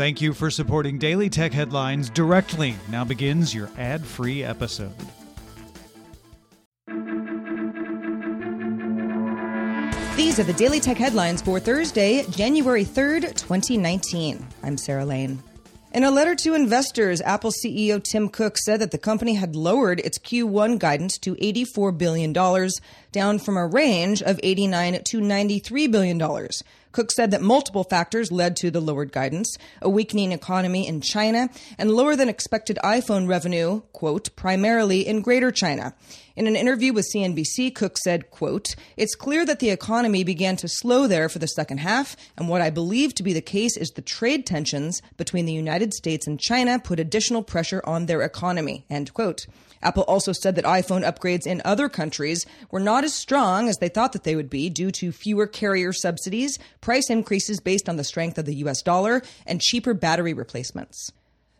Thank you for supporting Daily Tech Headlines directly. Now begins your ad-free episode. These are the Daily Tech Headlines for Thursday, January 3rd, 2019. I'm Sarah Lane. In a letter to investors, Apple CEO Tim Cook said that the company had lowered its Q1 guidance to $84 billion, down from a range of $89 to $93 billion. Cook said that multiple factors led to the lowered guidance, a weakening economy in China, and lower than expected iPhone revenue, quote, primarily in Greater China. In an interview with CNBC, Cook said, quote, "It's clear that the economy began to slow there for the second half, and what I believe to be the case is the trade tensions between the United States and China put additional pressure on their economy," end quote. Apple also said that iPhone upgrades in other countries were not as strong as they thought that they would be due to fewer carrier subsidies, price increases based on the strength of the U.S. dollar, and cheaper battery replacements.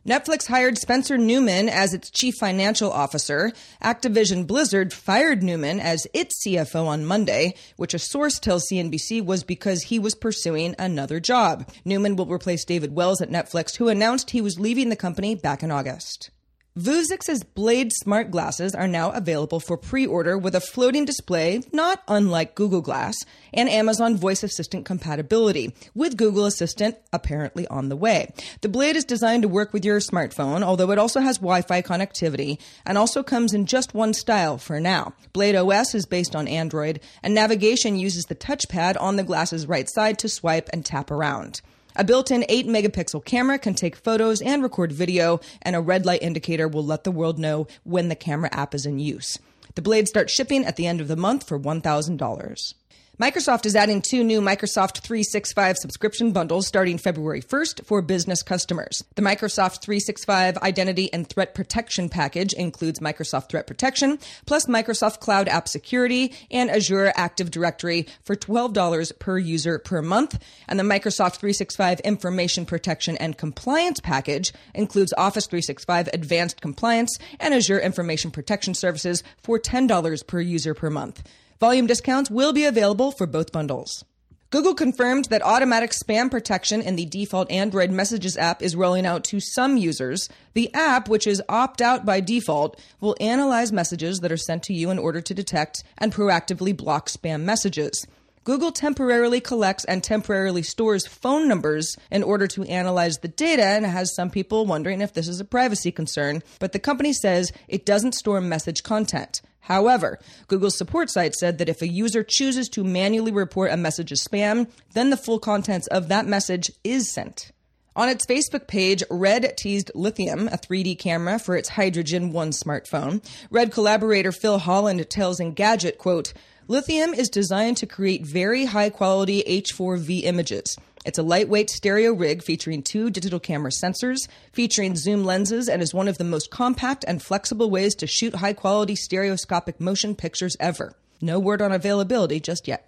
Netflix hired Spencer Newman as its chief financial officer. Activision Blizzard fired Newman as its CFO on Monday, which a source tells CNBC was because he was pursuing another job. Newman will replace David Wells at Netflix, who announced he was leaving the company back in August. Vuzix's Blade smart glasses are now available for pre-order with a floating display, not unlike Google Glass, and Amazon Voice Assistant compatibility, with Google Assistant apparently on the way. The Blade is designed to work with your smartphone, although it also has Wi-Fi connectivity, and also comes in just one style for now. Blade OS is based on Android, and navigation uses the touchpad on the glasses' right side to swipe and tap around. A built-in 8-megapixel camera can take photos and record video, and a red light indicator will let the world know when the camera app is in use. The Blade starts shipping at the end of the month for $1,000. Microsoft is adding two new Microsoft 365 subscription bundles starting February 1st for business customers. The Microsoft 365 Identity and Threat Protection package includes Microsoft Threat Protection, plus Microsoft Cloud App Security and Azure Active Directory for $12 per user per month. And the Microsoft 365 Information Protection and Compliance package includes Office 365 Advanced Compliance and Azure Information Protection Services for $10 per user per month. Volume discounts will be available for both bundles. Google confirmed that automatic spam protection in the default Android Messages app is rolling out to some users. The app, which is opt-out by default, will analyze messages that are sent to you in order to detect and proactively block spam messages. Google temporarily collects and temporarily stores phone numbers in order to analyze the data, and has some people wondering if this is a privacy concern, but the company says it doesn't store message content. However, Google's support site said that if a user chooses to manually report a message as spam, then the full contents of that message is sent. On its Facebook page, Red teased Lithium, a 3D camera for its Hydrogen One smartphone. Red collaborator Phil Holland tells Engadget, quote, "Lithium is designed to create very high-quality H4V images. It's a lightweight stereo rig featuring two digital camera sensors, featuring zoom lenses, and is one of the most compact and flexible ways to shoot high-quality stereoscopic motion pictures ever." No word on availability just yet.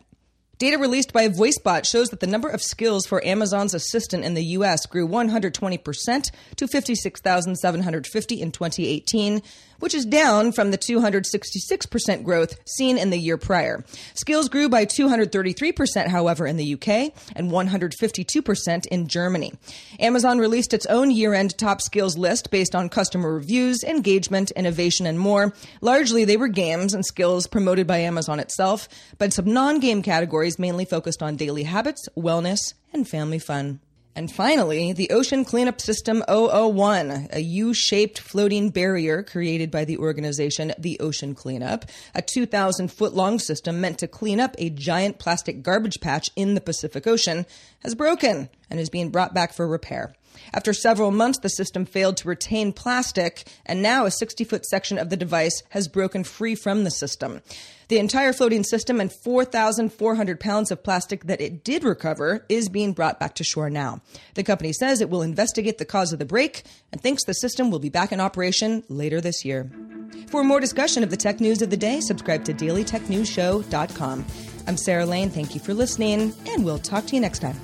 Data released by VoiceBot shows that the number of skills for Amazon's assistant in the U.S. grew 120% to 56,750 in 2018, which is down from the 266% growth seen in the year prior. Skills grew by 233%, however, in the U.K. and 152% in Germany. Amazon released its own year-end top skills list based on customer reviews, engagement, innovation, and more. Largely, they were games and skills promoted by Amazon itself, but some non-game categories mainly focused on daily habits, wellness, and family fun. And finally, the Ocean Cleanup System 001, a U-shaped floating barrier created by the organization The Ocean Cleanup, a 2,000-foot-long system meant to clean up a giant plastic garbage patch in the Pacific Ocean, has broken and is being brought back for repair. After several months, the system failed to retain plastic, and now a 60-foot section of the device has broken free from the system. The entire floating system and 4,400 pounds of plastic that it did recover is being brought back to shore now. The company says it will investigate the cause of the break and thinks the system will be back in operation later this year. For more discussion of the tech news of the day, subscribe to dailytechnewsshow.com. I'm Sarah Lane. Thank you for listening, and we'll talk to you next time.